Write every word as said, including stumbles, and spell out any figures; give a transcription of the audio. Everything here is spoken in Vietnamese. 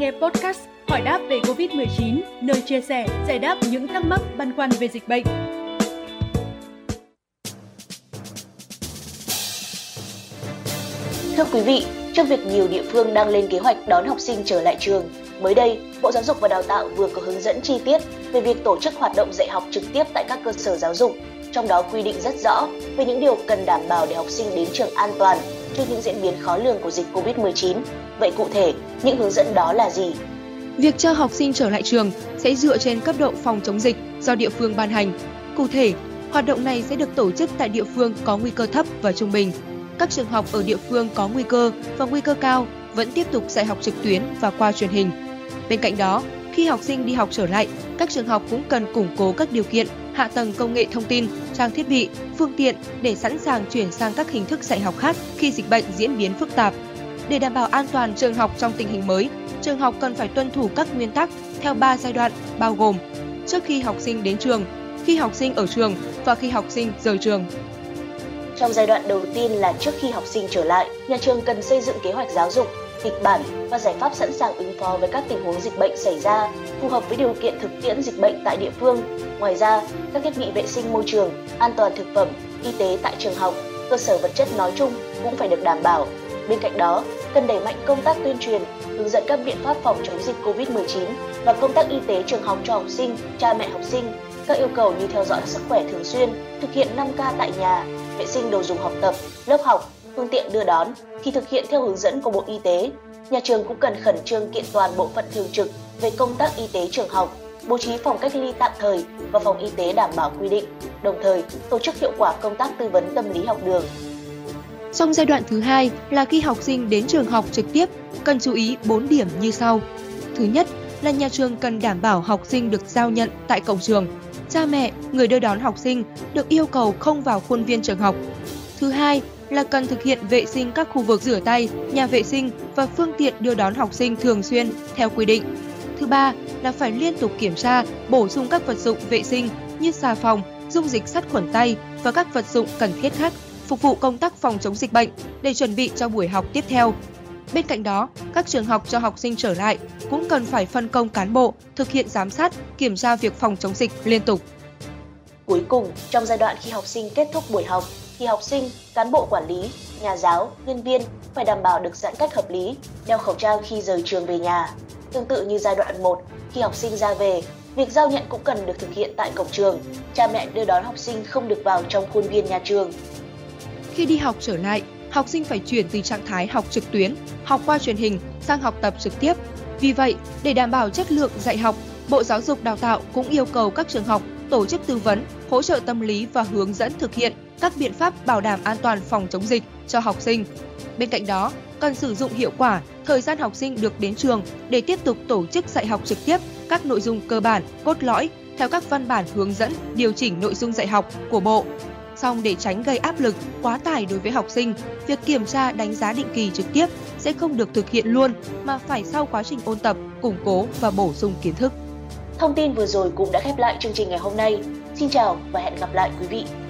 nghe podcast Hỏi đáp về covid mười chín, nơi chia sẻ, giải đáp những thắc mắc băn khoăn về dịch bệnh. Thưa quý vị, trước việc nhiều địa phương đang lên kế hoạch đón học sinh trở lại trường, mới đây, Bộ Giáo dục và Đào tạo vừa có hướng dẫn chi tiết về việc tổ chức hoạt động dạy học trực tiếp tại các cơ sở giáo dục, trong đó quy định rất rõ về những điều cần đảm bảo để học sinh đến trường an toàn trước những diễn biến khó lường của dịch covid mười chín. Vậy cụ thể, những hướng dẫn đó là gì? Việc cho học sinh trở lại trường sẽ dựa trên cấp độ phòng chống dịch do địa phương ban hành. Cụ thể, hoạt động này sẽ được tổ chức tại địa phương có nguy cơ thấp và trung bình. Các trường học ở địa phương có nguy cơ và nguy cơ cao vẫn tiếp tục dạy học trực tuyến và qua truyền hình. Bên cạnh đó, khi học sinh đi học trở lại, các trường học cũng cần củng cố các điều kiện, hạ tầng công nghệ thông tin, trang thiết bị, phương tiện để sẵn sàng chuyển sang các hình thức dạy học khác khi dịch bệnh diễn biến phức tạp. Để đảm bảo an toàn trường học trong tình hình mới, trường học cần phải tuân thủ các nguyên tắc theo ba giai đoạn bao gồm trước khi học sinh đến trường, khi học sinh ở trường và khi học sinh rời trường. Trong giai đoạn đầu tiên là trước khi học sinh trở lại, nhà trường cần xây dựng kế hoạch giáo dục, kịch bản và giải pháp sẵn sàng ứng phó với các tình huống dịch bệnh xảy ra, phù hợp với điều kiện thực tiễn dịch bệnh tại địa phương. Ngoài ra, các thiết bị vệ sinh môi trường, an toàn thực phẩm, y tế tại trường học, cơ sở vật chất nói chung cũng phải được đảm bảo. Bên cạnh đó, cần đẩy mạnh công tác tuyên truyền, hướng dẫn các biện pháp phòng chống dịch covid mười chín và công tác y tế trường học cho học sinh, cha mẹ học sinh. Các yêu cầu như theo dõi sức khỏe thường xuyên, thực hiện năm K tại nhà, vệ sinh đồ dùng học tập, lớp học, phương tiện đưa đón thì thực hiện theo hướng dẫn của Bộ Y tế. Nhà trường cũng cần khẩn trương kiện toàn bộ phận thường trực về công tác y tế trường học, bố trí phòng cách ly tạm thời và phòng y tế đảm bảo quy định, đồng thời tổ chức hiệu quả công tác tư vấn tâm lý học đường. Trong giai đoạn thứ hai là khi học sinh đến trường học trực tiếp, cần chú ý bốn điểm như sau. Thứ nhất là nhà trường cần đảm bảo học sinh được giao nhận tại cổng trường. Cha mẹ, người đưa đón học sinh được yêu cầu không vào khuôn viên trường học. Thứ hai là cần thực hiện vệ sinh các khu vực rửa tay, nhà vệ sinh và phương tiện đưa đón học sinh thường xuyên theo quy định. Thứ ba là phải liên tục kiểm tra, bổ sung các vật dụng vệ sinh như xà phòng, dung dịch sát khuẩn tay và các vật dụng cần thiết khác phục vụ công tác phòng chống dịch bệnh để chuẩn bị cho buổi học tiếp theo. Bên cạnh đó, các trường học cho học sinh trở lại cũng cần phải phân công cán bộ thực hiện giám sát, kiểm tra việc phòng chống dịch liên tục. Cuối cùng, trong giai đoạn khi học sinh kết thúc buổi học, thì học sinh, cán bộ quản lý, nhà giáo, nhân viên phải đảm bảo được giãn cách hợp lý, đeo khẩu trang khi rời trường về nhà. Tương tự như giai đoạn một, khi học sinh ra về, việc giao nhận cũng cần được thực hiện tại cổng trường. Cha mẹ đưa đón học sinh không được vào trong khuôn viên nhà trường. Khi đi học trở lại, học sinh phải chuyển từ trạng thái học trực tuyến, học qua truyền hình sang học tập trực tiếp. Vì vậy, để đảm bảo chất lượng dạy học, Bộ Giáo dục Đào tạo cũng yêu cầu các trường học tổ chức tư vấn, hỗ trợ tâm lý và hướng dẫn thực hiện các biện pháp bảo đảm an toàn phòng chống dịch cho học sinh. Bên cạnh đó, cần sử dụng hiệu quả thời gian học sinh được đến trường để tiếp tục tổ chức dạy học trực tiếp các nội dung cơ bản, cốt lõi theo các văn bản hướng dẫn điều chỉnh nội dung dạy học của Bộ. Song để tránh gây áp lực, quá tải đối với học sinh, việc kiểm tra đánh giá định kỳ trực tiếp sẽ không được thực hiện luôn mà phải sau quá trình ôn tập, củng cố và bổ sung kiến thức. Thông tin vừa rồi cũng đã khép lại chương trình ngày hôm nay. Xin chào và hẹn gặp lại quý vị!